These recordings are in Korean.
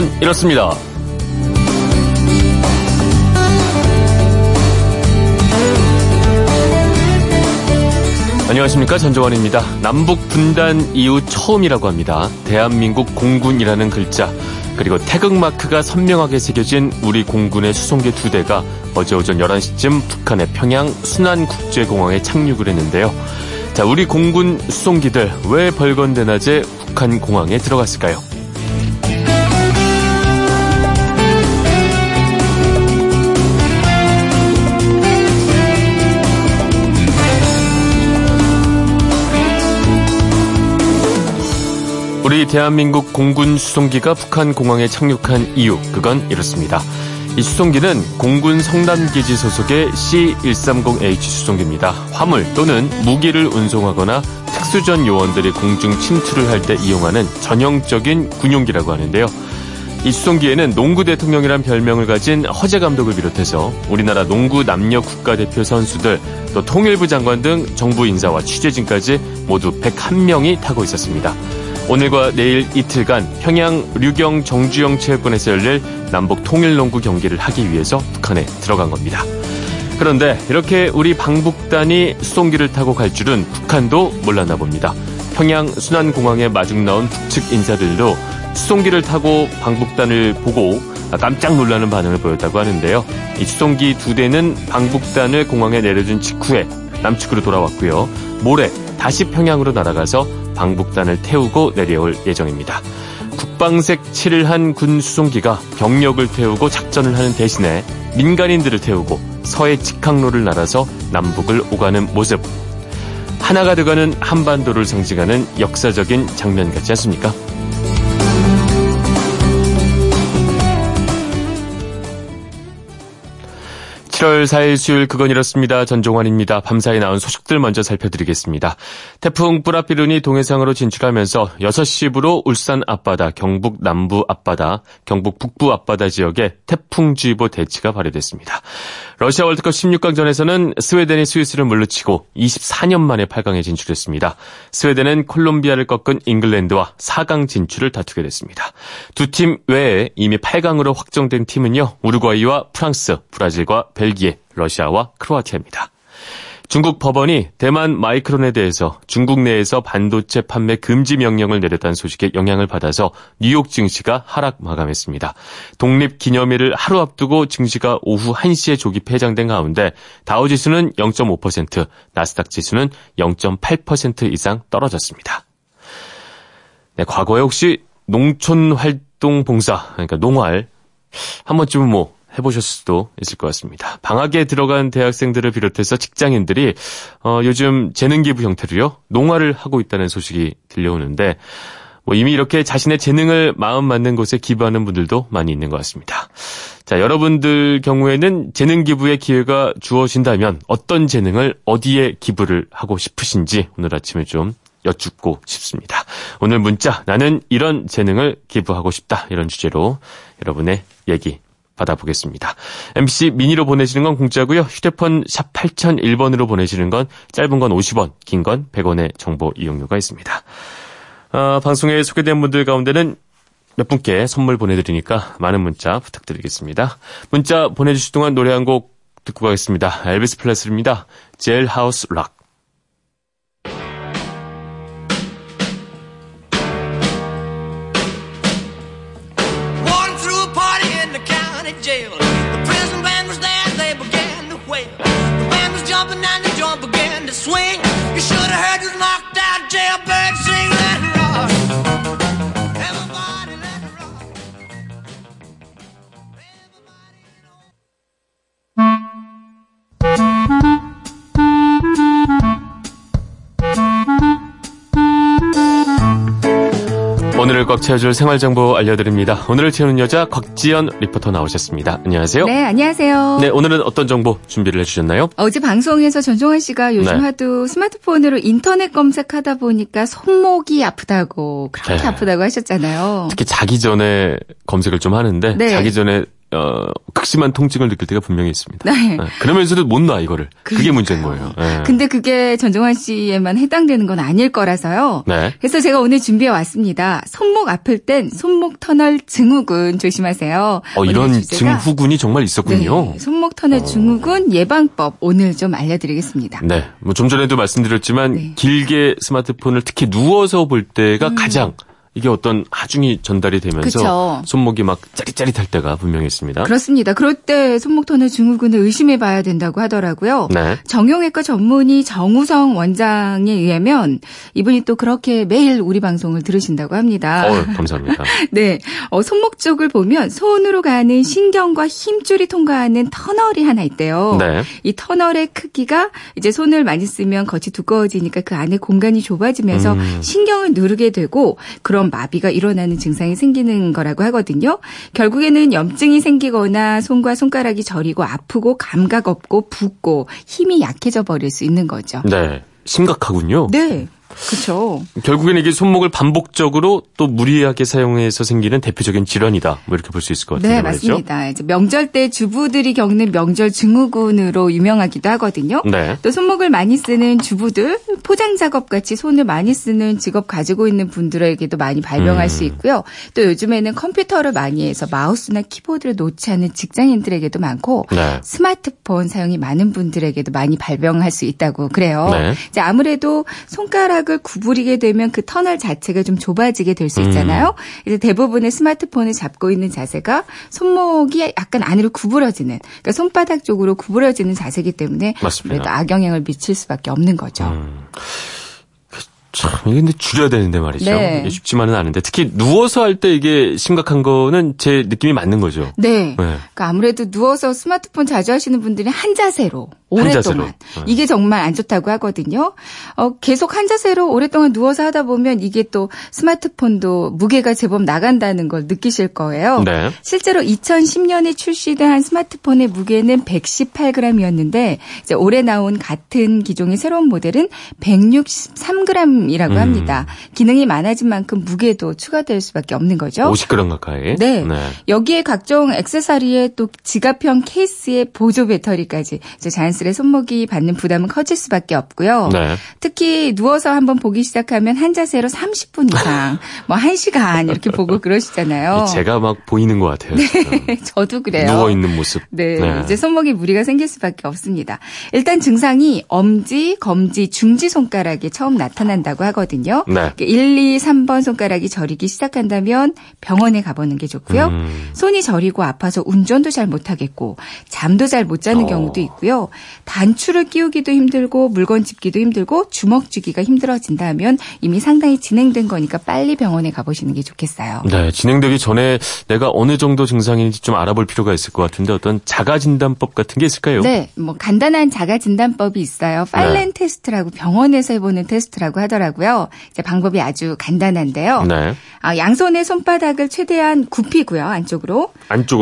건 이렇습니다. 안녕하십니까, 전종환입니다. 남북 분단 이후 처음이라고 합니다. 대한민국 공군이라는 글자, 그리고 태극마크가 선명하게 새겨진 우리 공군의 수송기 2대가 어제 오전 11시쯤 북한의 평양 순안국제공항에 착륙을 했는데요. 자, 우리 공군 수송기들 왜 벌건대낮에 북한 공항에 들어갔을까요? 우리 대한민국 공군 수송기가 북한 공항에 착륙한 이유, 그건 이렇습니다. 이 수송기는 공군 성남기지 소속의 C-130H 수송기입니다. 화물 또는 무기를 운송하거나 특수전 요원들이 공중 침투를 할 때 이용하는 전형적인 군용기라고 하는데요. 이 수송기에는 농구 대통령이란 별명을 가진 허재 감독을 비롯해서 우리나라 농구 남녀 국가대표 선수들, 또 통일부 장관 등 정부 인사와 취재진까지 모두 101명이 타고 있었습니다. 오늘과 내일 이틀간 평양 류경 정주영 체육관에서 열릴 남북 통일농구 경기를 하기 위해서 북한에 들어간 겁니다. 그런데 이렇게 우리 방북단이 수송기를 타고 갈 줄은 북한도 몰랐나 봅니다. 평양 순안공항에 마중 나온 북측 인사들도 수송기를 타고 방북단을 보고 깜짝 놀라는 반응을 보였다고 하는데요. 이 수송기 2대는 방북단을 공항에 내려준 직후에 남측으로 돌아왔고요. 모레 다시 평양으로 날아가서 방북단을 태우고 내려올 예정입니다. 국방색 칠을 한 군 수송기가 병력을 태우고 작전을 하는 대신에 민간인들을 태우고 서해 직항로를 날아서 남북을 오가는 모습. 하나가 되어가는 한반도를 상징하는 역사적인 장면 같지 않습니까? (7월 4일) 수요일 그건 이렇습니다. 전종환입니다. 밤사이 나온 소식들 먼저 살펴드리겠습니다. 태풍 뿌라피룬이 동해상으로 진출하면서 6시부로 울산 앞바다, 경북 남부 앞바다, 경북 북부 앞바다 지역에 태풍주의보 대치가 발효됐습니다. 러시아 월드컵 16강전에서는 스웨덴이 스위스를 물리치고 24년 만에 8강에 진출했습니다. 스웨덴은 콜롬비아를 꺾은 잉글랜드와 4강 진출을 다투게 됐습니다. 두 팀 외에 이미 8강으로 확정된 팀은요, 우루과이와 프랑스, 브라질과 벨기에, 러시아와 크로아티아입니다. 중국 법원이 대만 마이크론에 대해서 중국 내에서 반도체 판매 금지 명령을 내렸다는 소식에 영향을 받아서 뉴욕 증시가 하락 마감했습니다. 독립기념일을 하루 앞두고 증시가 오후 1시에 조기 폐장된 가운데 다우지수는 0.5%, 나스닥 지수는 0.8% 이상 떨어졌습니다. 네, 과거에 혹시 농촌활동봉사, 그러니까 농활, 한 번쯤은 뭐 해보셨을 수도 있을 것 같습니다. 방학에 들어간 대학생들을 비롯해서 직장인들이 요즘 재능기부 형태로요, 농활을 하고 있다는 소식이 들려오는데, 뭐 이미 이렇게 자신의 재능을 마음 맞는 곳에 기부하는 분들도 많이 있는 것 같습니다. 자, 여러분들 경우에는 재능기부의 기회가 주어진다면 어떤 재능을 어디에 기부를 하고 싶으신지 오늘 아침에 좀 여쭙고 싶습니다. 오늘 문자, 나는 이런 재능을 기부하고 싶다, 이런 주제로 여러분의 얘기 받아보겠습니다. MC 미니로 보내시는 건 공짜고요. 휴대폰 샵 8001번으로 보내시는 건 짧은 건 50원, 긴 건 100원의 정보 이용료가 있습니다. 방송에 소개된 분들 가운데는 몇 분께 선물 보내드리니까 많은 문자 부탁드리겠습니다. 문자 보내주실 동안 노래 한 곡 듣고 가겠습니다. 엘비스 플래스입니다. 젤 하우스 락. 오늘을 꽉 채워줄 생활정보 알려드립니다. 오늘을 채우는 여자 곽지연 리포터 나오셨습니다. 안녕하세요. 네, 안녕하세요. 네, 오늘은 어떤 정보 준비를 해주셨나요? 어제 방송에서 전종환 씨가 요즘 하도 스마트폰으로 인터넷 검색하다 보니까 손목이 아프다고, 그렇게 아프다고 하셨잖아요. 특히 자기 전에 검색을 좀 하는데, 자기 전에 극심한 통증을 느낄 때가 분명히 있습니다. 네. 네. 그러면서도 못 놔, 이거를. 그게 문제인 거예요. 네. 근데 그게 전종환 씨에만 해당되는 건 아닐 거라서요. 네. 그래서 제가 오늘 준비해 왔습니다. 손목 아플 땐 손목 터널 증후군 조심하세요. 이런 증후군이 정말 있었군요. 네. 손목 터널 증후군 예방법 오늘 좀 알려드리겠습니다. 네. 뭐 좀 전에도 말씀드렸지만 네. 길게 스마트폰을 특히 누워서 볼 때가 가장 이게 어떤 하중이 전달이 되면서 그쵸. 손목이 막 짜릿짜릿할 때가 분명히 있습니다. 그렇습니다. 그럴 때 손목 터널 증후군을 의심해봐야 된다고 하더라고요. 네. 정형외과 전문의 정우성 원장에 의하면 이분이 또 그렇게 매일 우리 방송을 들으신다고 합니다. 감사합니다. 네, 손목 쪽을 보면 손으로 가는 신경과 힘줄이 통과하는 터널이 하나 있대요. 네. 이 터널의 크기가 이제 손을 많이 쓰면 겉이 두꺼워지니까 그 안에 공간이 좁아지면서 신경을 누르게 되고 그런 마비가 일어나는 증상이 생기는 거라고 하거든요. 결국에는 염증이 생기거나 손과 손가락이 저리고 아프고 감각 없고 붓고 힘이 약해져 버릴 수 있는 거죠. 네. 심각하군요. 네. 그렇죠. 결국에는 이게 손목을 반복적으로 또 무리하게 사용해서 생기는 대표적인 질환이다. 뭐 이렇게 볼 수 있을 것 같은데 말이죠. 네, 맞습니다. 이제 명절 때 주부들이 겪는 명절 증후군으로 유명하기도 하거든요. 네. 또 손목을 많이 쓰는 주부들, 포장 작업 같이 손을 많이 쓰는 직업 가지고 있는 분들에게도 많이 발병할 수 있고요. 또 요즘에는 컴퓨터를 많이 해서 마우스나 키보드를 놓지 않은 직장인들에게도 많고 네. 스마트폰 사용이 많은 분들에게도 많이 발병할 수 있다고 그래요. 네. 이제 아무래도 손가락 을 구부리게 되면 그 터널 자체가 좀 좁아지게 될 수 있잖아요. 이제 대부분의 스마트폰을 잡고 있는 자세가 손목이 약간 안으로 구부러지는, 그러니까 손바닥 쪽으로 구부러지는 자세이기 때문에 맞습니다. 그래도 악영향을 미칠 수밖에 없는 거죠. 참, 이게 근데 줄여야 되는데 말이죠. 네. 쉽지만은 않은데. 특히 누워서 할 때 이게 심각한 거는 제 느낌이 맞는 거죠. 네. 네. 그러니까 아무래도 누워서 스마트폰 자주 하시는 분들이 한 자세로 오랫동안. 네. 이게 정말 안 좋다고 하거든요. 계속 한 자세로 오랫동안 누워서 하다 보면 이게 또 스마트폰도 무게가 제법 나간다는 걸 느끼실 거예요. 네. 실제로 2010년에 출시된 한 스마트폰의 무게는 118g이었는데 이제 올해 나온 같은 기종의 새로운 모델은 163g 이라고 합니다. 기능이 많아진 만큼 무게도 추가될 수밖에 없는 거죠. 50g 가까이. 네. 네. 여기에 각종 액세서리에 또 지갑형 케이스에 보조 배터리까지 이제 자연스레 손목이 받는 부담은 커질 수밖에 없고요. 네. 특히 누워서 한번 보기 시작하면 한 자세로 30분 이상, 뭐 1시간 이렇게 보고 그러시잖아요. 제가 막 보이는 것 같아요. 네. 저도 그래요. 누워 있는 모습. 네. 네. 이제 손목에 무리가 생길 수밖에 없습니다. 일단 증상이 엄지, 검지, 중지 손가락에 처음 나타난다. 하거든요. 네. 1, 2, 3번 손가락이 저리기 시작한다면 병원에 가보는 게 좋고요. 손이 저리고 아파서 운전도 잘 못하겠고 잠도 잘 못 자는 경우도 있고요. 단추를 끼우기도 힘들고 물건 집기도 힘들고 주먹 쥐기가 힘들어진다 하면 이미 상당히 진행된 거니까 빨리 병원에 가보시는 게 좋겠어요. 네, 진행되기 전에 내가 어느 정도 증상인지 좀 알아볼 필요가 있을 것 같은데 어떤 자가진단법 같은 게 있을까요? 네, 뭐 간단한 자가진단법이 있어요. 팔렌 네. 테스트라고 병원에서 해보는 테스트라고 하더라고요. 이제 방법이 아주 간단한데요. 네. 양손의 손바닥을 최대한 굽히고요. 안쪽으로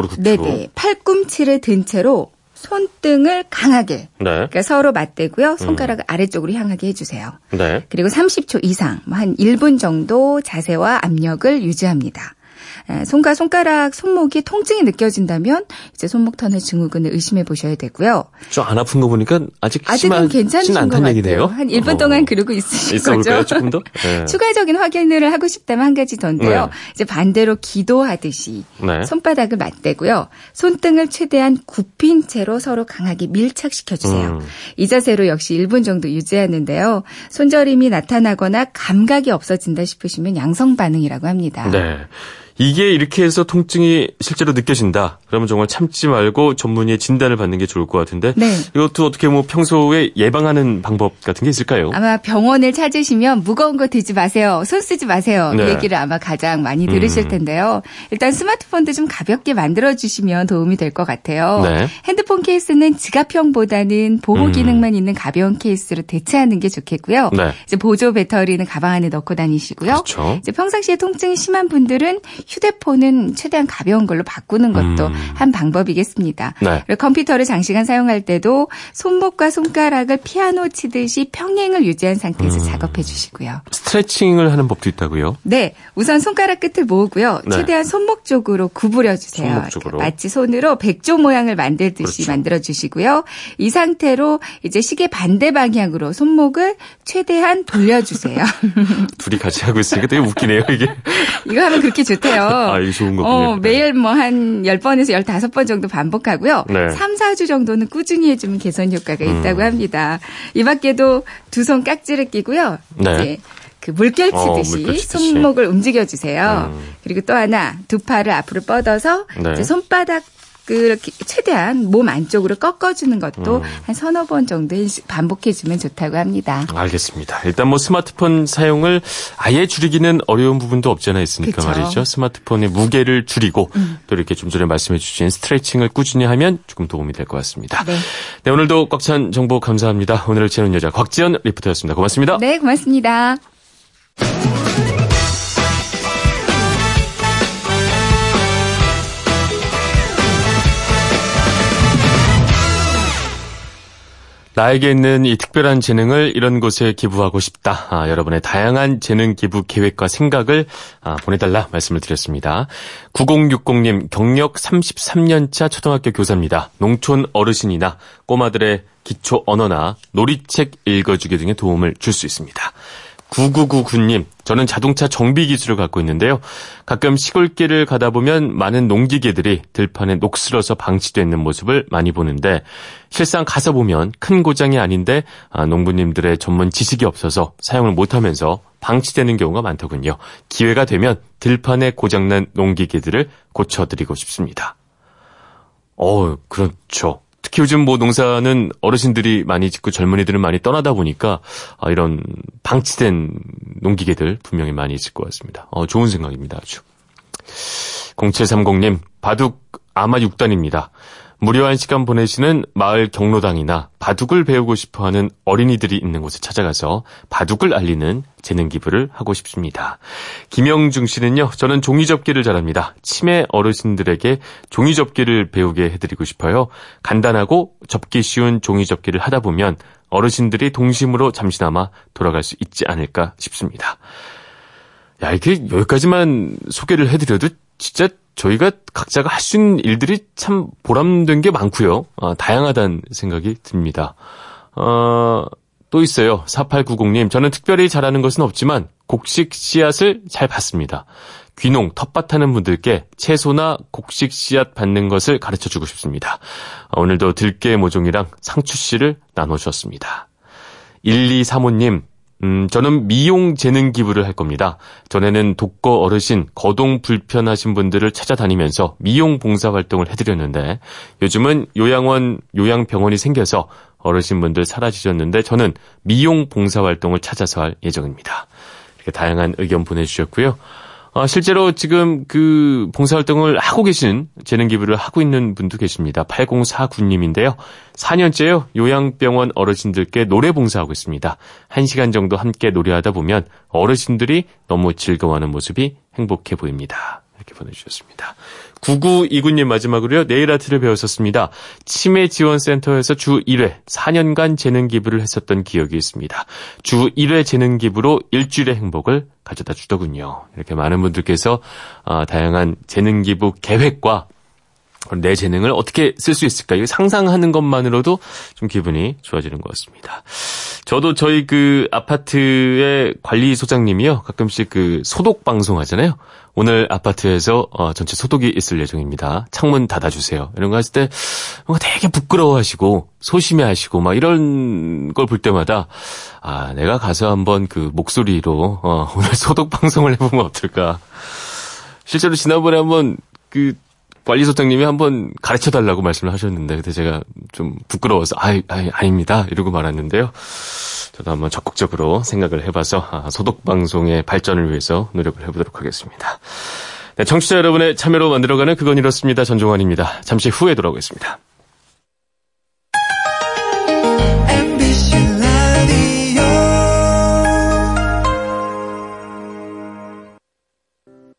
굽히고. 네네. 팔꿈치를 든 채로 손등을 강하게. 네. 그러니까 서로 맞대고요. 손가락을 아래쪽으로 향하게 해주세요. 네. 그리고 30초 이상, 한 1분 정도 자세와 압력을 유지합니다. 손과 손가락, 손목이 통증이 느껴진다면 이제 손목 터널 증후군을 의심해 보셔야 되고요. 좀 안 아픈 거 보니까 아직은 괜찮으신 것 같아요. 한 1분 동안 그러고 있으실 거죠. 조금 더? 네. 추가적인 확인을 하고 싶다면 한 가지 더인데요. 네. 이제 반대로 기도하듯이 네. 손바닥을 맞대고요. 손등을 최대한 굽힌 채로 서로 강하게 밀착시켜 주세요. 이 자세로 역시 1분 정도 유지하는데요. 손저림이 나타나거나 감각이 없어진다 싶으시면 양성 반응이라고 합니다. 네. 이게 이렇게 해서 통증이 실제로 느껴진다. 그러면 정말 참지 말고 전문의의 진단을 받는 게 좋을 것 같은데 네. 이것도 어떻게 뭐 평소에 예방하는 방법 같은 게 있을까요? 아마 병원을 찾으시면 무거운 거 들지 마세요. 손 쓰지 마세요. 네. 이 얘기를 아마 가장 많이 들으실 텐데요. 일단 스마트폰도 좀 가볍게 만들어주시면 도움이 될 것 같아요. 네. 핸드폰 케이스는 지갑형보다는 보호 기능만 있는 가벼운 케이스로 대체하는 게 좋겠고요. 네. 이제 보조 배터리는 가방 안에 넣고 다니시고요. 그렇죠. 이제 평상시에 통증이 심한 분들은 휴대폰은 최대한 가벼운 걸로 바꾸는 것도 한 방법이겠습니다. 네. 그리고 컴퓨터를 장시간 사용할 때도 손목과 손가락을 피아노 치듯이 평행을 유지한 상태에서 작업해 주시고요. 스트레칭을 하는 법도 있다고요? 네. 우선 손가락 끝을 모으고요. 네. 최대한 손목 쪽으로 구부려 주세요. 손목 쪽으로. 마치 손으로 백조 모양을 만들듯이 그렇죠. 만들어 주시고요. 이 상태로 이제 시계 반대 방향으로 손목을 최대한 돌려주세요. 둘이 같이 하고 있으니까 되게 웃기네요, 이게. 이거 하면 그렇게 좋대요. 아, 이게 좋은 거군요. 매일 뭐 한 10번에서 15번 정도 반복하고요. 네. 3, 4주 정도는 꾸준히 해주면 개선 효과가 있다고 합니다. 이 밖에도 두 손 깍지를 끼고요. 네. 이제 그 물결 치듯이 손목을 움직여주세요. 그리고 또 하나, 두 팔을 앞으로 뻗어서 네. 이제 손바닥 그렇게 최대한 몸 안쪽으로 꺾어주는 것도 한 서너 번 정도 반복해주면 좋다고 합니다. 알겠습니다. 일단 뭐 스마트폰 사용을 아예 줄이기는 어려운 부분도 없지 않아 있으니까 그쵸. 말이죠. 스마트폰의 무게를 줄이고 또 이렇게 좀 전에 말씀해 주신 스트레칭을 꾸준히 하면 조금 도움이 될 것 같습니다. 네. 네, 오늘도 꽉 찬 정보 감사합니다. 오늘을 채우는 여자 곽지연 리포터였습니다. 고맙습니다. 네, 고맙습니다. 나에게 있는 이 특별한 재능을 이런 곳에 기부하고 싶다. 여러분의 다양한 재능 기부 계획과 생각을 보내달라 말씀을 드렸습니다. 9060님 경력 33년차 초등학교 교사입니다. 농촌 어르신이나 꼬마들의 기초 언어나 놀이책 읽어주기 등의 도움을 줄 수 있습니다. 9999님 저는 자동차 정비 기술을 갖고 있는데요. 가끔 시골길을 가다 보면 많은 농기계들이 들판에 녹슬어서 방치되어 있는 모습을 많이 보는데 실상 가서 보면 큰 고장이 아닌데 농부님들의 전문 지식이 없어서 사용을 못하면서 방치되는 경우가 많더군요. 기회가 되면 들판에 고장난 농기계들을 고쳐드리고 싶습니다. 그렇죠. 특히 요즘 뭐 농사는 어르신들이 많이 짓고 젊은이들은 많이 떠나다 보니까 이런 방치된 농기계들 분명히 많이 있을 것 같습니다. 좋은 생각입니다. 아주. 0730님 바둑 아마 6단입니다. 무료한 시간 보내시는 마을 경로당이나 바둑을 배우고 싶어하는 어린이들이 있는 곳에 찾아가서 바둑을 알리는 재능 기부를 하고 싶습니다. 김영중 씨는요. 저는 종이접기를 잘합니다. 치매 어르신들에게 종이접기를 배우게 해드리고 싶어요. 간단하고 접기 쉬운 종이접기를 하다 보면 어르신들이 동심으로 잠시나마 돌아갈 수 있지 않을까 싶습니다. 야, 이렇게 여기까지만 소개를 해드려도 진짜 저희가 각자가 할 수 있는 일들이 참 보람된 게 많고요. 다양하다는 생각이 듭니다. 또 있어요. 4890님. 저는 특별히 잘하는 것은 없지만 곡식 씨앗을 잘 받습니다. 귀농, 텃밭하는 분들께 채소나 곡식 씨앗 받는 것을 가르쳐주고 싶습니다. 오늘도 들깨 모종이랑 상추 씨를 나눠주었습니다. 1235님. 저는 미용 재능 기부를 할 겁니다. 전에는 독거 어르신, 거동 불편하신 분들을 찾아다니면서 미용 봉사 활동을 해드렸는데 요즘은 요양병원이 생겨서 어르신분들 사라지셨는데 저는 미용 봉사 활동을 찾아서 할 예정입니다. 이렇게 다양한 의견 보내주셨고요. 실제로 지금 그 봉사활동을 하고 계신 재능기부를 하고 있는 분도 계십니다. 8049님인데요. 4년째요. 요양병원 어르신들께 노래 봉사하고 있습니다. 1시간 정도 함께 노래하다 보면 어르신들이 너무 즐거워하는 모습이 행복해 보입니다. 이렇게 보내주셨습니다. 9929님 마지막으로요. 네일아트를 배웠었습니다. 치매지원센터에서 주 1회 4년간 재능기부를 했었던 기억이 있습니다. 주 1회 재능기부로 일주일의 행복을 가져다 주더군요. 이렇게 많은 분들께서 다양한 재능기부 계획과 내 재능을 어떻게 쓸 수 있을까? 이거 상상하는 것만으로도 좀 기분이 좋아지는 것 같습니다. 저도 저희 그 아파트의 관리소장님이요. 가끔씩 그 소독 방송 하잖아요. 오늘 아파트에서 전체 소독이 있을 예정입니다. 창문 닫아주세요. 이런 거 하실 때 뭔가 되게 부끄러워하시고 소심해하시고 막 이런 걸 볼 때마다 내가 가서 한번 그 목소리로 오늘 소독 방송을 해보면 어떨까? 실제로 지난번에 한번 그 관리소장님이 한번 가르쳐달라고 말씀을 하셨는데 그때 제가 좀 부끄러워서 아닙니다 이러고 말았는데요. 저도 한번 적극적으로 생각을 해봐서 소독방송의 발전을 위해서 노력을 해보도록 하겠습니다. 네, 청취자 여러분의 참여로 만들어가는 그건 이렇습니다. 전종환입니다. 잠시 후에 돌아오겠습니다.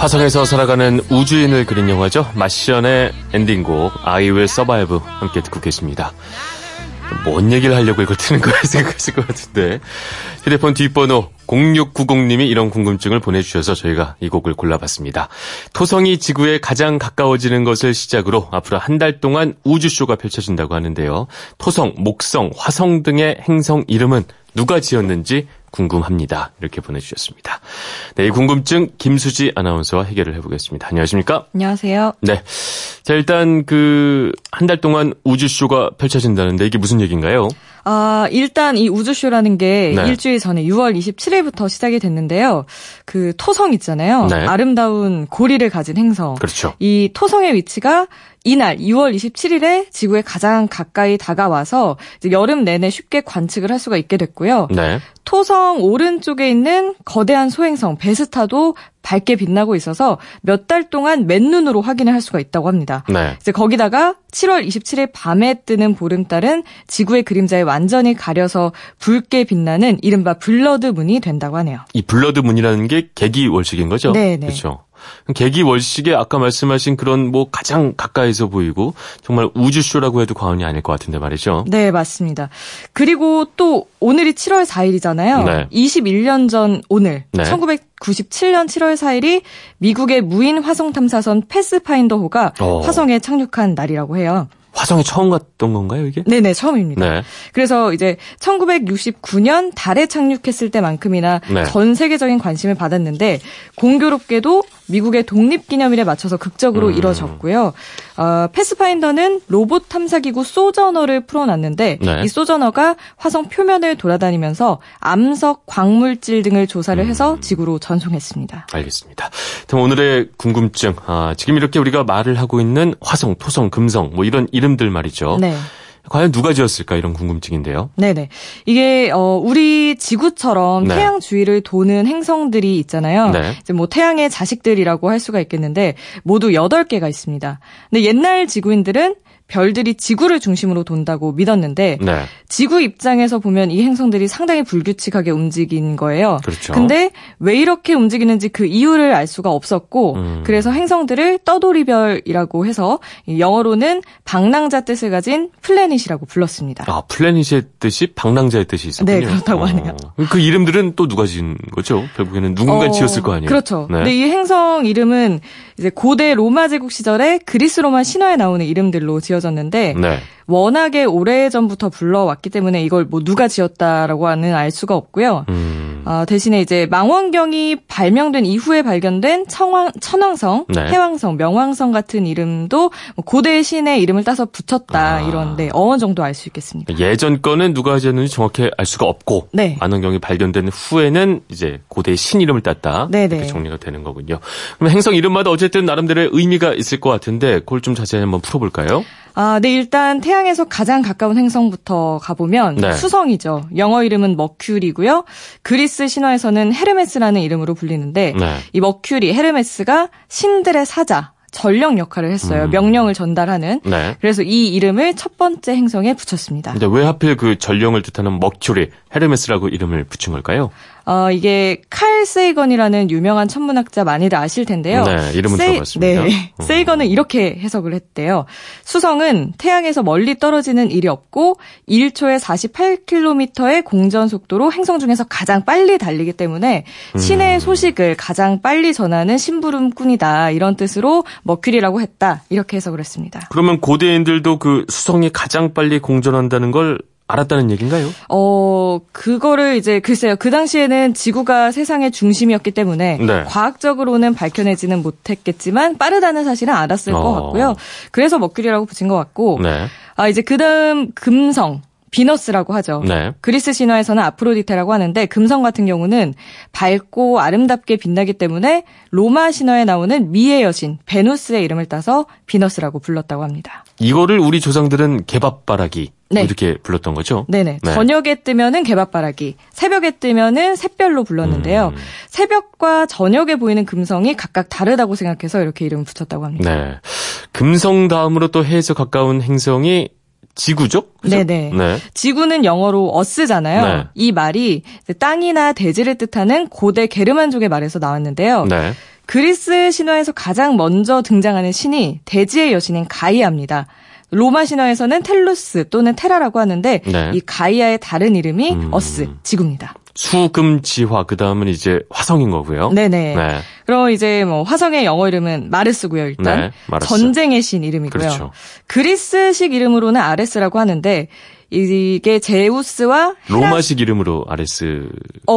화성에서 살아가는 우주인을 그린 영화죠. 마션의 엔딩곡 I Will Survive 함께 듣고 계십니다. 뭔 얘기를 하려고 이걸 트는 거야 생각하실 것 같은데, 휴대폰 뒷번호 0690님이 이런 궁금증을 보내주셔서 저희가 이 곡을 골라봤습니다. 토성이 지구에 가장 가까워지는 것을 시작으로 앞으로 한 달 동안 우주쇼가 펼쳐진다고 하는데요. 토성, 목성, 화성 등의 행성 이름은 누가 지었는지 궁금합니다. 이렇게 보내주셨습니다. 네, 이 궁금증 김수지 아나운서와 해결을 해보겠습니다. 안녕하십니까? 안녕하세요. 네, 자 일단 한 달 동안 우주쇼가 펼쳐진다는데 이게 무슨 얘기인가요? 일단 이 우주쇼라는 게 네. 일주일 전에 6월 27일부터 시작이 됐는데요. 그 토성 있잖아요. 네. 아름다운 고리를 가진 행성. 그렇죠. 이 토성의 위치가 이날 2월 27일에 지구에 가장 가까이 다가와서 이제 여름 내내 쉽게 관측을 할 수가 있게 됐고요. 네. 토성 오른쪽에 있는 거대한 소행성 베스타도 밝게 빛나고 있어서 몇 달 동안 맨눈으로 확인을 할 수가 있다고 합니다. 네. 이제 거기다가 7월 27일 밤에 뜨는 보름달은 지구의 그림자에 완전히 가려서 붉게 빛나는 이른바 블러드 문이 된다고 하네요. 이 블러드 문이라는 게 개기월식인 거죠? 네, 네. 그렇죠. 개기월식에 아까 말씀하신 그런 뭐 가장 가까이서 보이고 정말 우주쇼라고 해도 과언이 아닐 것 같은데 말이죠. 네, 맞습니다. 그리고 또 오늘이 7월 4일이잖아요. 네. 21년 전 오늘, 네. 1997년 7월 4일이 미국의 무인 화성 탐사선 패스파인더호가 화성에 착륙한 날이라고 해요. 화성에 처음 갔던 건가요, 이게? 네네, 처음입니다. 네. 그래서 이제 1969년 달에 착륙했을 때만큼이나 네. 전 세계적인 관심을 받았는데 공교롭게도 미국의 독립기념일에 맞춰서 극적으로 이뤄졌고요. 패스파인더는 로봇 탐사기구 소저너를 풀어놨는데 네. 이 소저너가 화성 표면을 돌아다니면서 암석, 광물질 등을 조사를 해서 지구로 전송했습니다. 알겠습니다. 그럼 오늘의 궁금증, 지금 이렇게 우리가 말을 하고 있는 화성, 토성, 금성 뭐 이런 이름들 말이죠. 네. 과연 누가 지었을까 이런 궁금증인데요. 네네. 이게 우리 지구처럼 네. 태양 주위를 도는 행성들이 있잖아요. 네. 이제 뭐 태양의 자식들이라고 할 수가 있겠는데 모두 8개가 있습니다. 근데 옛날 지구인들은 별들이 지구를 중심으로 돈다고 믿었는데 네. 지구 입장에서 보면 이 행성들이 상당히 불규칙하게 움직인 거예요. 그렇죠. 근데 왜 이렇게 움직이는지 그 이유를 알 수가 없었고 그래서 행성들을 떠돌이별이라고 해서 영어로는 방랑자 뜻을 가진 플래닛이라고 불렀습니다. 아, 플래닛의 뜻이 방랑자의 뜻이 있었군요. 네, 그렇다고 하네요. 그 이름들은 또 누가 지은 거죠? 결국에는 누군가 지었을 거 아니에요? 그렇죠. 네. 근데 이 행성 이름은 이제 고대 로마 제국 시절에 그리스 로마 신화에 나오는 이름들로 지어졌는데 네. 워낙에 오래전부터 불러왔기 때문에 이걸 뭐 누가 지었다라고는 알 수가 없고요. 대신에 이제 망원경이 발명된 이후에 발견된 천왕성, 네. 해왕성, 명왕성 같은 이름도 고대 신의 이름을 따서 붙였다. 이런데 어원 정도 알 수 있겠습니다. 예전 거는 누가 지었는지 정확히 알 수가 없고 네. 망원경이 발견된 후에는 이제 고대 신 이름을 땄다. 네네. 이렇게 정리가 되는 거군요. 그럼 행성 이름마다 어쨌든 나름대로의 의미가 있을 것 같은데 그걸 좀 자세히 한번 풀어볼까요? 네, 일단 태양에서 가장 가까운 행성부터 가보면 네. 수성이죠. 영어 이름은 머큐리고요. 그리스 신화에서는 헤르메스라는 이름으로 불리는데 네. 이 머큐리, 헤르메스가 신들의 사자, 전령 역할을 했어요. 명령을 전달하는. 네. 그래서 이 이름을 첫 번째 행성에 붙였습니다. 근데 왜 하필 그 전령을 뜻하는 머큐리, 헤르메스라고 이름을 붙인 걸까요? 이게 칼 세이건이라는 유명한 천문학자 많이들 아실 텐데요. 네, 이름은 들어봤습니다. 네, 세이건은 이렇게 해석을 했대요. 수성은 태양에서 멀리 떨어지는 일이 없고 1초에 48km의 공전 속도로 행성 중에서 가장 빨리 달리기 때문에 신의 소식을 가장 빨리 전하는 심부름꾼이다. 이런 뜻으로 머큐리라고 했다. 이렇게 해석을 했습니다. 그러면 고대인들도 그 수성이 가장 빨리 공전한다는 걸 알았다는 얘기인가요? 그거를 이제 글쎄요. 그 당시에는 지구가 세상의 중심이었기 때문에 네. 과학적으로는 밝혀내지는 못했겠지만 빠르다는 사실은 알았을 것 같고요. 그래서 머큐리라고 붙인 것 같고 네. 아 이제 그다음 금성. 비너스라고 하죠. 네. 그리스 신화에서는 아프로디테라고 하는데 금성 같은 경우는 밝고 아름답게 빛나기 때문에 로마 신화에 나오는 미의 여신 베누스의 이름을 따서 비너스라고 불렀다고 합니다. 이거를 우리 조상들은 개밥바라기 네. 이렇게 불렀던 거죠? 네네. 네. 저녁에 뜨면은 개밥바라기, 새벽에 뜨면은 샛별로 불렀는데요. 새벽과 저녁에 보이는 금성이 각각 다르다고 생각해서 이렇게 이름을 붙였다고 합니다. 네. 금성 다음으로 또 해에서 가까운 행성이 지구죠? 그죠? 네네. 네. 지구는 영어로 어스잖아요. 네. 이 말이 땅이나 대지를 뜻하는 고대 게르만족의 말에서 나왔는데요. 네. 그리스 신화에서 가장 먼저 등장하는 신이 대지의 여신인 가이아입니다. 로마 신화에서는 텔루스 또는 테라라고 하는데 네. 이 가이아의 다른 이름이 어스, 지구입니다. 수금지화 그다음은 이제 화성인 거고요. 네네. 네. 그럼 이제 뭐 화성의 영어 이름은 마르스고요. 일단 네, 마르스. 전쟁의 신 이름이고요. 그렇죠. 그리스식 이름으로는 아레스라고 하는데 이게 제우스와 로마식 이름으로 아레스.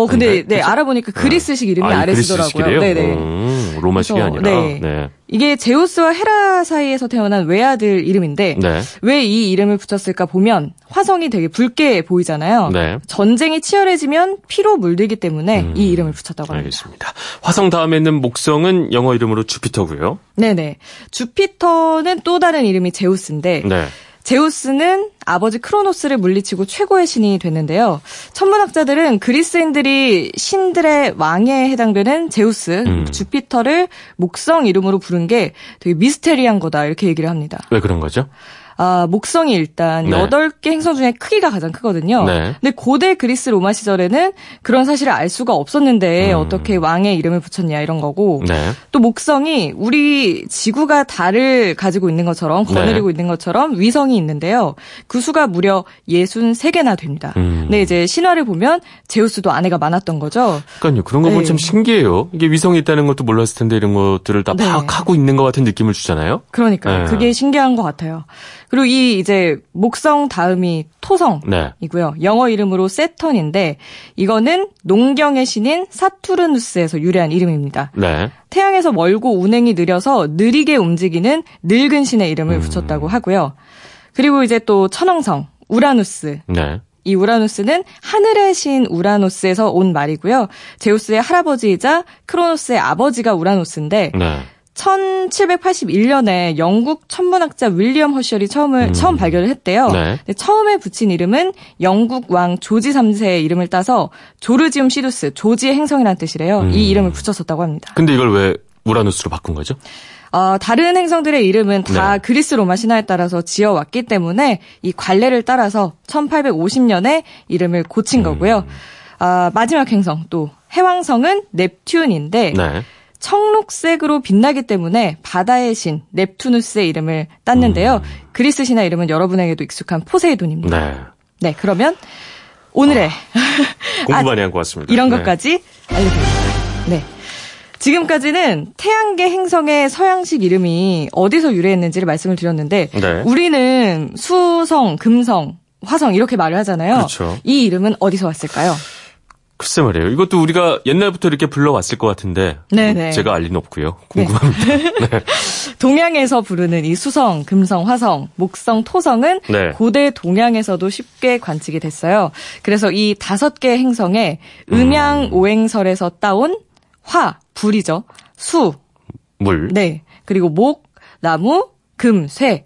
근데 네, 알아보니까 그리스식 이름이 아레스더라고요. 네네. 로마식이 그래서, 아니라. 네. 네. 이게 제우스와 헤라 사이에서 태어난 외아들 이름인데 네. 왜 이 이름을 붙였을까 보면 화성이 되게 붉게 보이잖아요. 네. 전쟁이 치열해지면 피로 물들기 때문에 이 이름을 붙였다고 합니다. 알겠습니다. 화성 다음에 있는 목성은 영어 이름으로 주피터고요. 네네. 주피터는 또 다른 이름이 제우스인데 네. 제우스는 아버지 크로노스를 물리치고 최고의 신이 됐는데요. 천문학자들은 그리스인들이 신들의 왕에 해당되는 제우스, 주피터를 목성 이름으로 부른 게 되게 미스테리한 거다 이렇게 얘기를 합니다. 왜 그런 거죠? 아, 목성이 일단 네. 8개 행성 중에 크기가 가장 크거든요. 네. 근데 고대 그리스 로마 시절에는 그런 사실을 알 수가 없었는데 어떻게 왕의 이름을 붙였냐 이런 거고 네. 또 목성이 우리 지구가 달을 가지고 있는 것처럼 거느리고 네. 있는 것처럼 위성이 있는데요. 그 수가 무려 63개나 됩니다. 근데 이제 신화를 보면 제우스도 아내가 많았던 거죠. 그러니까요. 그런 거 보면 네. 참 신기해요. 이게 위성이 있다는 것도 몰랐을 텐데 이런 것들을 다 네. 파악하고 있는 것 같은 느낌을 주잖아요. 그러니까요. 네. 그게 신기한 것 같아요. 그리고 이 이제 목성 다음이 토성이고요. 네. 영어 이름으로 세턴인데 이거는 농경의 신인 사투르누스에서 유래한 이름입니다. 네. 태양에서 멀고 운행이 느려서 느리게 움직이는 늙은 신의 이름을 붙였다고 하고요. 그리고 이제 또 천왕성 우라누스. 네. 이 우라누스는 하늘의 신 우라노스에서 온 말이고요. 제우스의 할아버지이자 크로노스의 아버지가 우라노스인데 네. 1781년에 영국 천문학자 윌리엄 허셜이 처음 발견을 했대요. 네. 근데 처음에 붙인 이름은 영국 왕 조지 3세의 이름을 따서 조르지움 시두스, 조지의 행성이라는 뜻이래요. 이 이름을 붙였었다고 합니다. 근데 이걸 왜 우라누스로 바꾼 거죠? 다른 행성들의 이름은 다 네. 그리스 로마 신화에 따라서 지어왔기 때문에 이 관례를 따라서 1850년에 이름을 고친 거고요. 마지막 행성 또 해왕성은 넵튠인데 네. 청록색으로 빛나기 때문에 바다의 신 넵투누스의 이름을 땄는데요. 그리스 신화 이름은 여러분에게도 익숙한 포세이돈입니다. 네. 네, 그러면 오늘의 공부 많이 한 것 같습니다. 이런 네. 것까지 알려드립니다. 네. 지금까지는 태양계 행성의 서양식 이름이 어디서 유래했는지를 말씀을 드렸는데 네. 우리는 수성, 금성, 화성 이렇게 말을 하잖아요. 그렇죠. 이 이름은 어디서 왔을까요? 글쎄 말이에요. 이것도 우리가 옛날부터 이렇게 불러왔을 것 같은데 네네. 제가 알 리는 없고요. 궁금합니다. 네. 네. 동양에서 부르는 이 수성, 금성, 화성, 목성, 토성은 네. 고대 동양에서도 쉽게 관측이 됐어요. 그래서 이 5개의 행성에 음양오행설에서 따온 화, 불이죠. 수, 물, 네 그리고 목, 나무, 금, 쇠.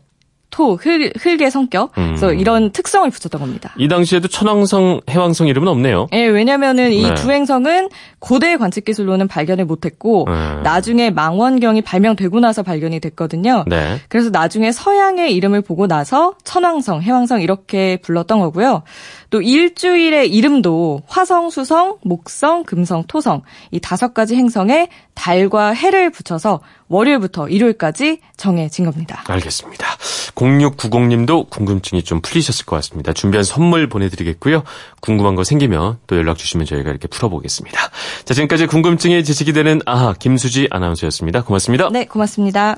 토, 흙의 성격, 그래서 이런 특성을 붙였던 겁니다. 이 당시에도 천왕성, 해왕성 이름은 없네요. 예, 왜냐면은 이 두 행성은 고대 관측 기술로는 발견을 못했고 나중에 망원경이 발명되고 나서 발견이 됐거든요. 네. 그래서 나중에 서양의 이름을 보고 나서 천왕성, 해왕성 이렇게 불렀던 거고요. 또 일주일의 이름도 화성, 수성, 목성, 금성, 토성 이 5가지 행성에 달과 해를 붙여서 월요일부터 일요일까지 정해진 겁니다. 알겠습니다. 0690님도 궁금증이 좀 풀리셨을 것 같습니다. 준비한 선물 보내드리겠고요. 궁금한 거 생기면 또 연락 주시면 저희가 이렇게 풀어보겠습니다. 자, 지금까지 궁금증이 지식이 되는 아하 김수지 아나운서였습니다. 고맙습니다. 네, 고맙습니다.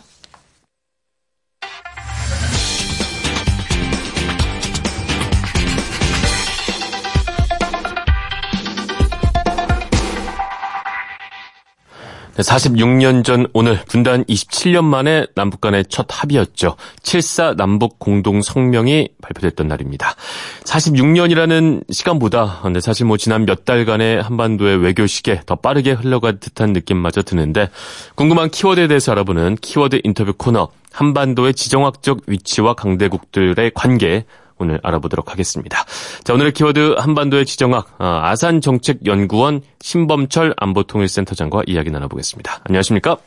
46년 전 오늘 분단 27년 만에 남북 간의 첫 합의였죠. 7.4 남북 공동 성명이 발표됐던 날입니다. 46년이라는 시간보다 근데 사실 지난 몇 달간의 한반도의 외교시계 더 빠르게 흘러간 듯한 느낌마저 드는데, 궁금한 키워드에 대해서 알아보는 키워드 인터뷰 코너, 한반도의 지정학적 위치와 강대국들의 관계 오늘 알아보도록 하겠습니다. 자, 오늘의 키워드 한반도의 지정학, 아산정책연구원 신범철 안보통일센터장과 이야기 나눠보겠습니다. 안녕하십니까?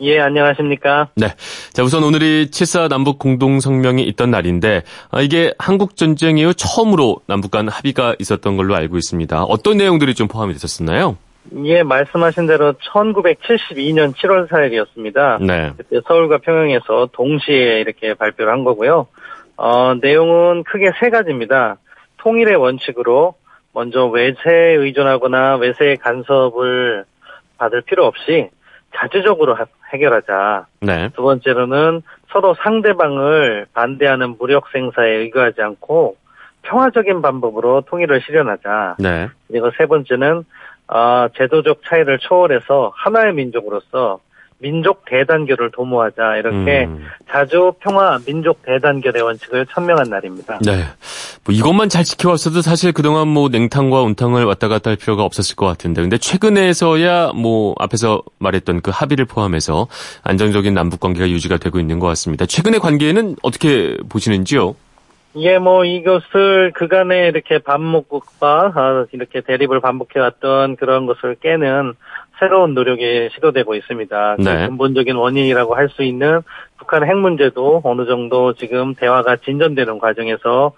예, 안녕하십니까? 네. 자, 우선 오늘이 7.4 남북 공동성명이 있던 날인데, 이게 한국전쟁 이후 처음으로 남북 간 합의가 있었던 걸로 알고 있습니다. 어떤 내용들이 좀 포함이 되셨었나요? 예, 말씀하신 대로 1972년 7월 4일이었습니다. 네. 그때 서울과 평양에서 동시에 이렇게 발표를 한 거고요. 내용은 크게 세 가지입니다. 통일의 원칙으로 먼저 외세에 의존하거나 외세의 간섭을 받을 필요 없이 자주적으로 해결하자. 네. 두 번째로는 서로 상대방을 반대하는 무력 생사에 의거하지 않고 평화적인 방법으로 통일을 실현하자. 네. 그리고 세 번째는 제도적 차이를 초월해서 하나의 민족으로서 민족 대단결을 도모하자. 이렇게 자주 평화 민족 대단결의 원칙을 천명한 날입니다. 네, 이것만 잘 지켜왔어도 사실 그동안 냉탕과 온탕을 왔다 갔다 할 필요가 없었을 것 같은데, 근데 최근에서야 앞에서 말했던 그 합의를 포함해서 안정적인 남북 관계가 유지가 되고 있는 것 같습니다. 최근의 관계는 어떻게 보시는지요? 예, 이것을 그간에 이렇게 반목국과 이렇게 대립을 반복해왔던 그런 것을 깨는 새로운 노력이 시도되고 있습니다. 네. 근본적인 원인이라고 할 수 있는 북한 핵 문제도 어느 정도 지금 대화가 진전되는 과정에서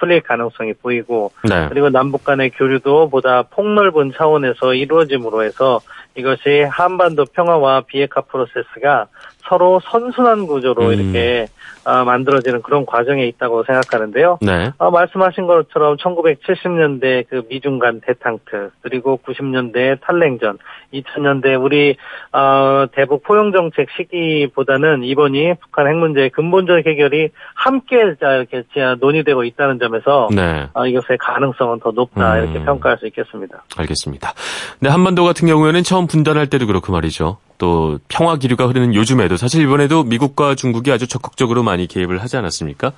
풀릴 가능성이 보이고, 네. 그리고 남북 간의 교류도 보다 폭넓은 차원에서 이루어짐으로 해서 이것이 한반도 평화와 비핵화 프로세스가 서로 선순환 구조로 이렇게 만들어지는 그런 과정에 있다고 생각하는데요. 네. 말씀하신 것처럼 1970년대 그 미중 간 대탕트, 그리고 90년대 탈냉전, 2000년대 우리 대북 포용정책 시기보다는 이번이 북한 핵 문제의 근본적 해결이 함께 이렇게 논의되고 있다는 점에서, 네. 이것의 가능성은 더 높다, 이렇게 평가할 수 있겠습니다. 알겠습니다. 네, 한반도 같은 경우에는 처음 분단할 때도 그렇고 말이죠. 또 평화 기류가 흐르는 요즘에도 사실 이번에도 미국과 중국이 아주 적극적으로 많이 개입을 하지 않았습니까?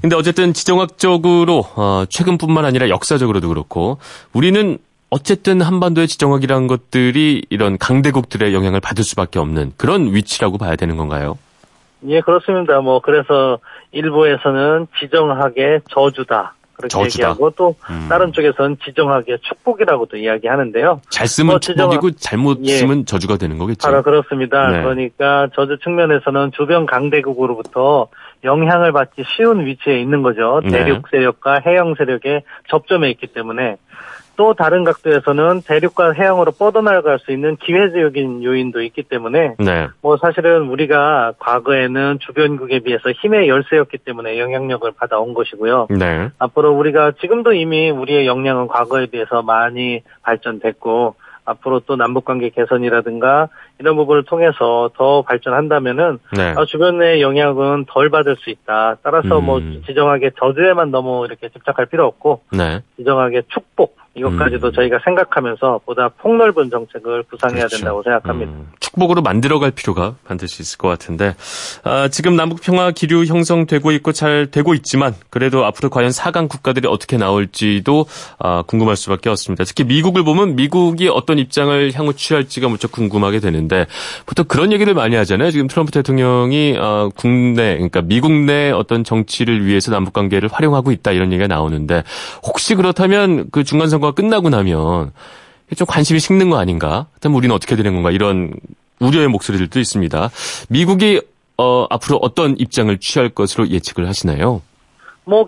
근데 어쨌든 지정학적으로 최근뿐만 아니라 역사적으로도 그렇고 우리는 어쨌든 한반도의 지정학이라는 것들이 이런 강대국들의 영향을 받을 수밖에 없는 그런 위치라고 봐야 되는 건가요? 예, 그렇습니다. 그래서 일부에서는 지정학의 저주다. 그렇게 얘기하고 또 다른 쪽에서는 지정학의 축복이라고도 이야기하는데요. 잘 쓰면 축복이고 잘못 쓰면, 예, 저주가 되는 거겠죠. 바로 그렇습니다. 네. 그러니까 저주 측면에서는 주변 강대국으로부터 영향을 받기 쉬운 위치에 있는 거죠. 대륙 세력과 해양 세력의 접점에 있기 때문에. 또 다른 각도에서는 대륙과 해양으로 뻗어나갈 수 있는 기회적인 요인도 있기 때문에, 네. 사실은 우리가 과거에는 주변국에 비해서 힘의 열세였기 때문에 영향력을 받아온 것이고요. 네. 앞으로 우리가 지금도 이미 우리의 역량은 과거에 비해서 많이 발전됐고, 앞으로 또 남북관계 개선이라든가 이런 부분을 통해서 더 발전한다면은, 네. 주변의 영향은 덜 받을 수 있다. 따라서 지정학의 저주에만 너무 이렇게 집착할 필요 없고, 네. 지정학의 축복, 이것까지도 저희가 생각하면서 보다 폭넓은 정책을 구상해야, 그렇죠, 된다고 생각합니다. 축복으로 만들어갈 필요가 반드시 있을 것 같은데, 지금 남북평화 기류 형성되고 있고 잘 되고 있지만 그래도 앞으로 과연 4강 국가들이 어떻게 나올지도 궁금할 수밖에 없습니다. 특히 미국을 보면 미국이 어떤 입장을 향후 취할지가 무척 궁금하게 되는데, 보통 그런 얘기를 많이 하잖아요. 지금 트럼프 대통령이 미국 내 어떤 정치를 위해서 남북관계를 활용하고 있다, 이런 얘기가 나오는데, 혹시 그렇다면 그 중간선거 끝나고 나면 좀 관심이 식는 거 아닌가? 그럼 우리는 어떻게 되는 건가? 이런 우려의 목소리들도 있습니다. 미국이 앞으로 어떤 입장을 취할 것으로 예측을 하시나요?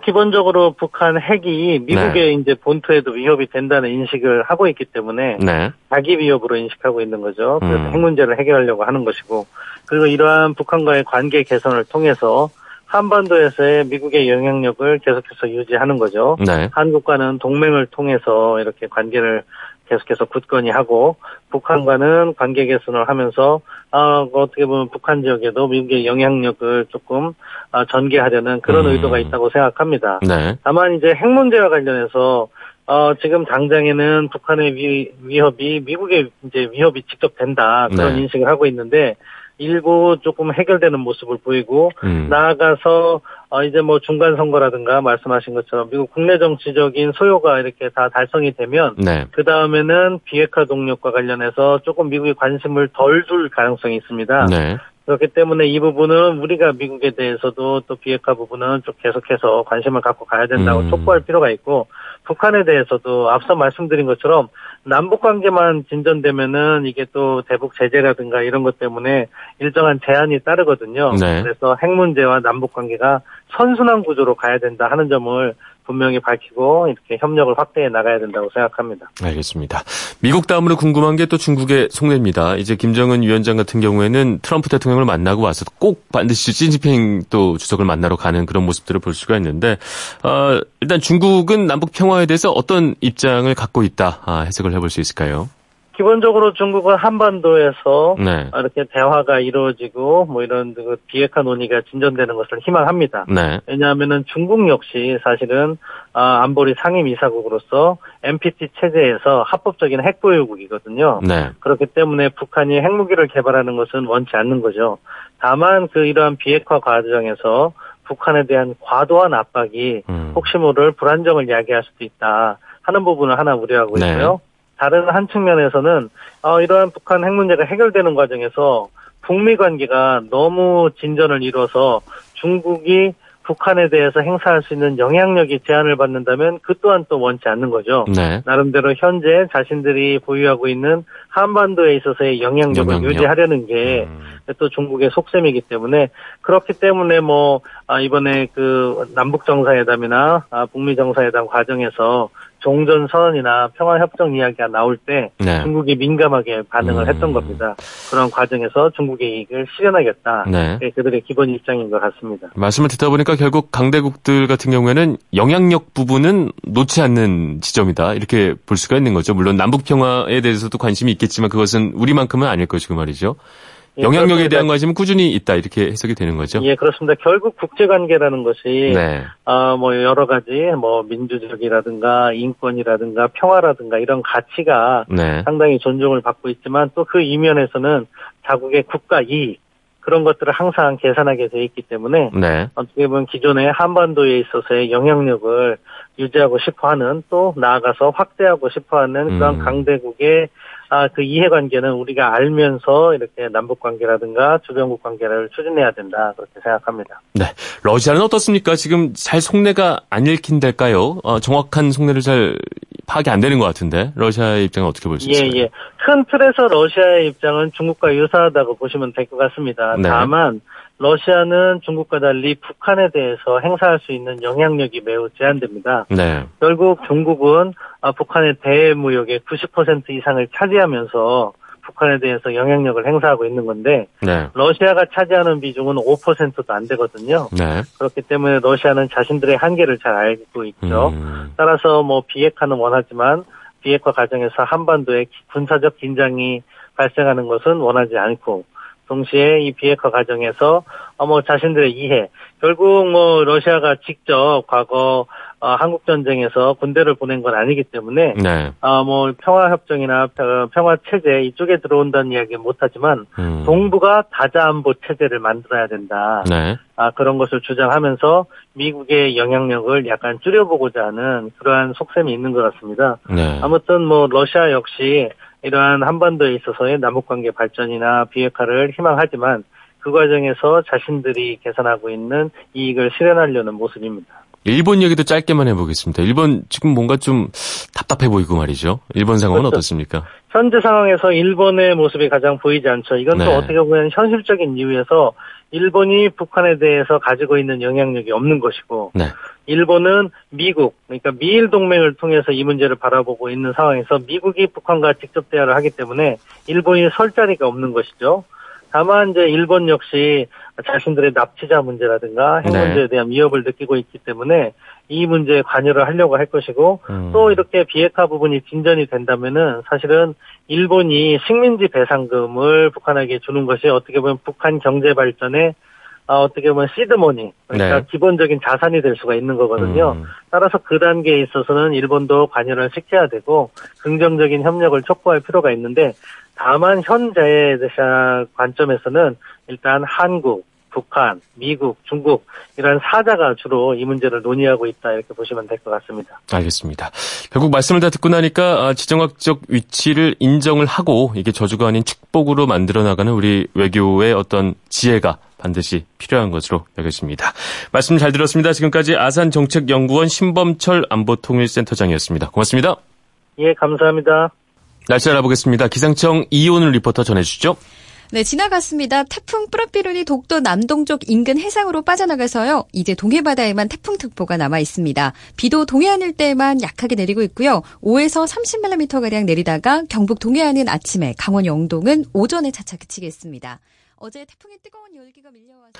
기본적으로 북한 핵이 미국의, 네, 이제 본토에도 위협이 된다는 인식을 하고 있기 때문에, 네, 자기 위협으로 인식하고 있는 거죠. 그래서 핵 문제를 해결하려고 하는 것이고, 그리고 이러한 북한과의 관계 개선을 통해서 한반도에서의 미국의 영향력을 계속해서 유지하는 거죠. 네. 한국과는 동맹을 통해서 이렇게 관계를 계속해서 굳건히 하고, 북한과는 관계 개선을 하면서 어떻게 보면 북한 지역에도 미국의 영향력을 조금 전개하려는 그런 의도가 있다고 생각합니다. 네. 다만 이제 핵 문제와 관련해서 지금 당장에는 북한의 위협이 미국의 이제 위협이 직접 된다. 그런 네. 인식을 하고 있는데, 일부 조금 해결되는 모습을 보이고, 나아가서, 이제 뭐 중간 선거라든가 말씀하신 것처럼 미국 국내 정치적인 소요가 이렇게 다 달성이 되면, 네. 그 다음에는 비핵화 동력과 관련해서 조금 미국의 관심을 덜 둘 가능성이 있습니다. 네. 그렇기 때문에 이 부분은 우리가 미국에 대해서도 또 비핵화 부분은 좀 계속해서 관심을 갖고 가야 된다고 촉구할 필요가 있고, 북한에 대해서도 앞서 말씀드린 것처럼 남북 관계만 진전되면은 이게 또 대북 제재라든가 이런 것 때문에 일정한 제한이 따르거든요. 네. 그래서 핵 문제와 남북 관계가 선순환 구조로 가야 된다 하는 점을 분명히 밝히고 이렇게 협력을 확대해 나가야 된다고 생각합니다. 알겠습니다. 미국 다음으로 궁금한 게 또 중국의 속내입니다. 이제 김정은 위원장 같은 경우에는 트럼프 대통령을 만나고 와서 꼭 반드시 시진핑 또 주석을 만나러 가는 그런 모습들을 볼 수가 있는데 일단 중국은 남북 평화에 대해서 어떤 입장을 갖고 있다 해석을 해볼 수 있을까요? 기본적으로 중국은 한반도에서 네. 이렇게 대화가 이루어지고 뭐 이런 그 비핵화 논의가 진전되는 것을 희망합니다. 네. 왜냐하면은 중국 역시 사실은 안보리 상임이사국으로서 NPT 체제에서 합법적인 핵보유국이거든요. 네. 그렇기 때문에 북한이 핵무기를 개발하는 것은 원치 않는 거죠. 다만 그 이러한 비핵화 과정에서 북한에 대한 과도한 압박이 혹시 모를 불안정을 야기할 수도 있다 하는 부분을 하나 우려하고 네. 있고요. 다른 한 측면에서는 이러한 북한 핵 문제가 해결되는 과정에서 북미 관계가 너무 진전을 이뤄서 중국이 북한에 대해서 행사할 수 있는 영향력이 제한을 받는다면 그 또한 또 원치 않는 거죠. 네. 나름대로 현재 자신들이 보유하고 있는 한반도에 있어서의 영향력을 유지하려는 게 또 중국의 속셈이기 때문에 그렇기 때문에 뭐 이번에 그 남북 정상회담이나 북미 정상회담 과정에서 종전 선언이나 평화협정 이야기가 나올 때 네. 중국이 민감하게 반응을 했던 겁니다. 그런 과정에서 중국의 이익을 실현하겠다. 네. 그게 그들의 기본 입장인 것 같습니다. 말씀을 듣다 보니까 결국 강대국들 같은 경우에는 영향력 부분은 놓지 않는 지점이다. 이렇게 볼 수가 있는 거죠. 물론 남북평화에 대해서도 관심이 있겠지만 그것은 우리만큼은 아닐 것이고 말이죠. 예, 영향력에 그렇습니다. 대한 관심은 꾸준히 있다 이렇게 해석이 되는 거죠. 예, 그렇습니다. 결국 국제관계라는 것이 네. 뭐 여러 가지 뭐 민주적이라든가 인권이라든가 평화라든가 이런 가치가 네. 상당히 존중을 받고 있지만 또 그 이면에서는 자국의 국가 이익 그런 것들을 항상 계산하게 돼 있기 때문에 네. 어떻게 보면 기존의 한반도에 있어서의 영향력을 유지하고 싶어하는 또 나아가서 확대하고 싶어하는 그런 강대국의 그 이해관계는 우리가 알면서 이렇게 남북관계라든가 주변국 관계를 추진해야 된다 그렇게 생각합니다. 네, 러시아는 어떻습니까? 지금 잘 속내가 안 읽힌달까요? 정확한 속내를 잘 파악이 안 되는 것 같은데 러시아의 입장은 어떻게 볼 수 있을까요? 예, 예. 큰 틀에서 러시아의 입장은 중국과 유사하다고 보시면 될 것 같습니다. 네. 다만 러시아는 중국과 달리 북한에 대해서 행사할 수 있는 영향력이 매우 제한됩니다. 네. 결국 중국은 북한의 대외무역의 90% 이상을 차지하면서 북한에 대해서 영향력을 행사하고 있는 건데 네. 러시아가 차지하는 비중은 5%도 안 되거든요. 네. 그렇기 때문에 러시아는 자신들의 한계를 잘 알고 있죠. 따라서 뭐 비핵화는 원하지만 비핵화 과정에서 한반도에 군사적 긴장이 발생하는 것은 원하지 않고 동시에 이 비핵화 과정에서 뭐 자신들의 이해 결국 뭐 러시아가 직접 과거 한국 전쟁에서 군대를 보낸 건 아니기 때문에 네. 뭐 평화 협정이나 평화 체제 이쪽에 들어온다는 이야기는 못하지만 동북아 다자 안보 체제를 만들어야 된다. 네. 그런 것을 주장하면서 미국의 영향력을 약간 줄여보고자 하는 그러한 속셈이 있는 것 같습니다. 네. 아무튼 뭐 러시아 역시 이러한 한반도에 있어서의 남북관계 발전이나 비핵화를 희망하지만 그 과정에서 자신들이 계산하고 있는 이익을 실현하려는 모습입니다. 일본 얘기도 짧게만 해보겠습니다. 일본 지금 뭔가 좀 답답해 보이고 말이죠. 일본 상황은 그렇죠. 어떻습니까? 현재 상황에서 일본의 모습이 가장 보이지 않죠. 이건 네. 또 어떻게 보면 현실적인 이유에서 일본이 북한에 대해서 가지고 있는 영향력이 없는 것이고 네. 일본은 미국, 그러니까 미일 동맹을 통해서 이 문제를 바라보고 있는 상황에서 미국이 북한과 직접 대화를 하기 때문에 일본이 설 자리가 없는 것이죠. 다만 이제 일본 역시 자신들의 납치자 문제라든가 핵 문제에 네. 대한 위협을 느끼고 있기 때문에 이 문제에 관여를 하려고 할 것이고 또 이렇게 비핵화 부분이 진전이 된다면은 사실은 일본이 식민지 배상금을 북한에게 주는 것이 어떻게 보면 북한 경제 발전에 어떻게 보면 시드머니, 그러니까 네. 기본적인 자산이 될 수가 있는 거거든요. 따라서 그 단계에 있어서는 일본도 관여를 시켜야 되고 긍정적인 협력을 촉구할 필요가 있는데, 다만 현재의 관점에서는 일단 한국, 북한, 미국, 중국 이런 사자가 주로 이 문제를 논의하고 있다, 이렇게 보시면 될 것 같습니다. 알겠습니다. 결국 말씀을 다 듣고 나니까 지정학적 위치를 인정을 하고 이게 저주가 아닌 축복으로 만들어 나가는 우리 외교의 어떤 지혜가 반드시 필요한 것으로 여겨집니다. 말씀 잘 들었습니다. 지금까지 아산정책연구원 신범철 안보통일센터장이었습니다. 고맙습니다. 예, 감사합니다. 날씨 알아보겠습니다. 기상청 이온울 리포터 전해주시죠. 네, 지나갔습니다. 태풍 뿌라피룬이 독도 남동쪽 인근 해상으로 빠져나가서요, 이제 동해바다에만 태풍특보가 남아있습니다. 비도 동해안 일대에만 약하게 내리고 있고요. 5에서 30mm가량 내리다가 경북 동해안은 아침에, 강원 영동은 오전에 차차 그치겠습니다. 어제 태풍의 뜨거운 열기가 밀려와서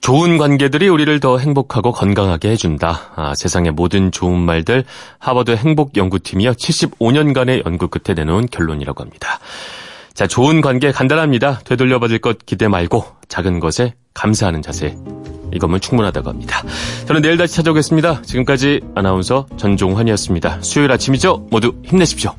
좋은 관계들이 우리를 더 행복하고 건강하게 해준다. 세상의 모든 좋은 말들, 하버드 행복연구팀이요, 75년간의 연구 끝에 내놓은 결론이라고 합니다. 자, 좋은 관계 간단합니다. 되돌려받을 것 기대 말고 작은 것에 감사하는 자세, 이거면 충분하다고 합니다. 저는 내일 다시 찾아오겠습니다. 지금까지 아나운서 전종환이었습니다. 수요일 아침이죠? 모두 힘내십시오.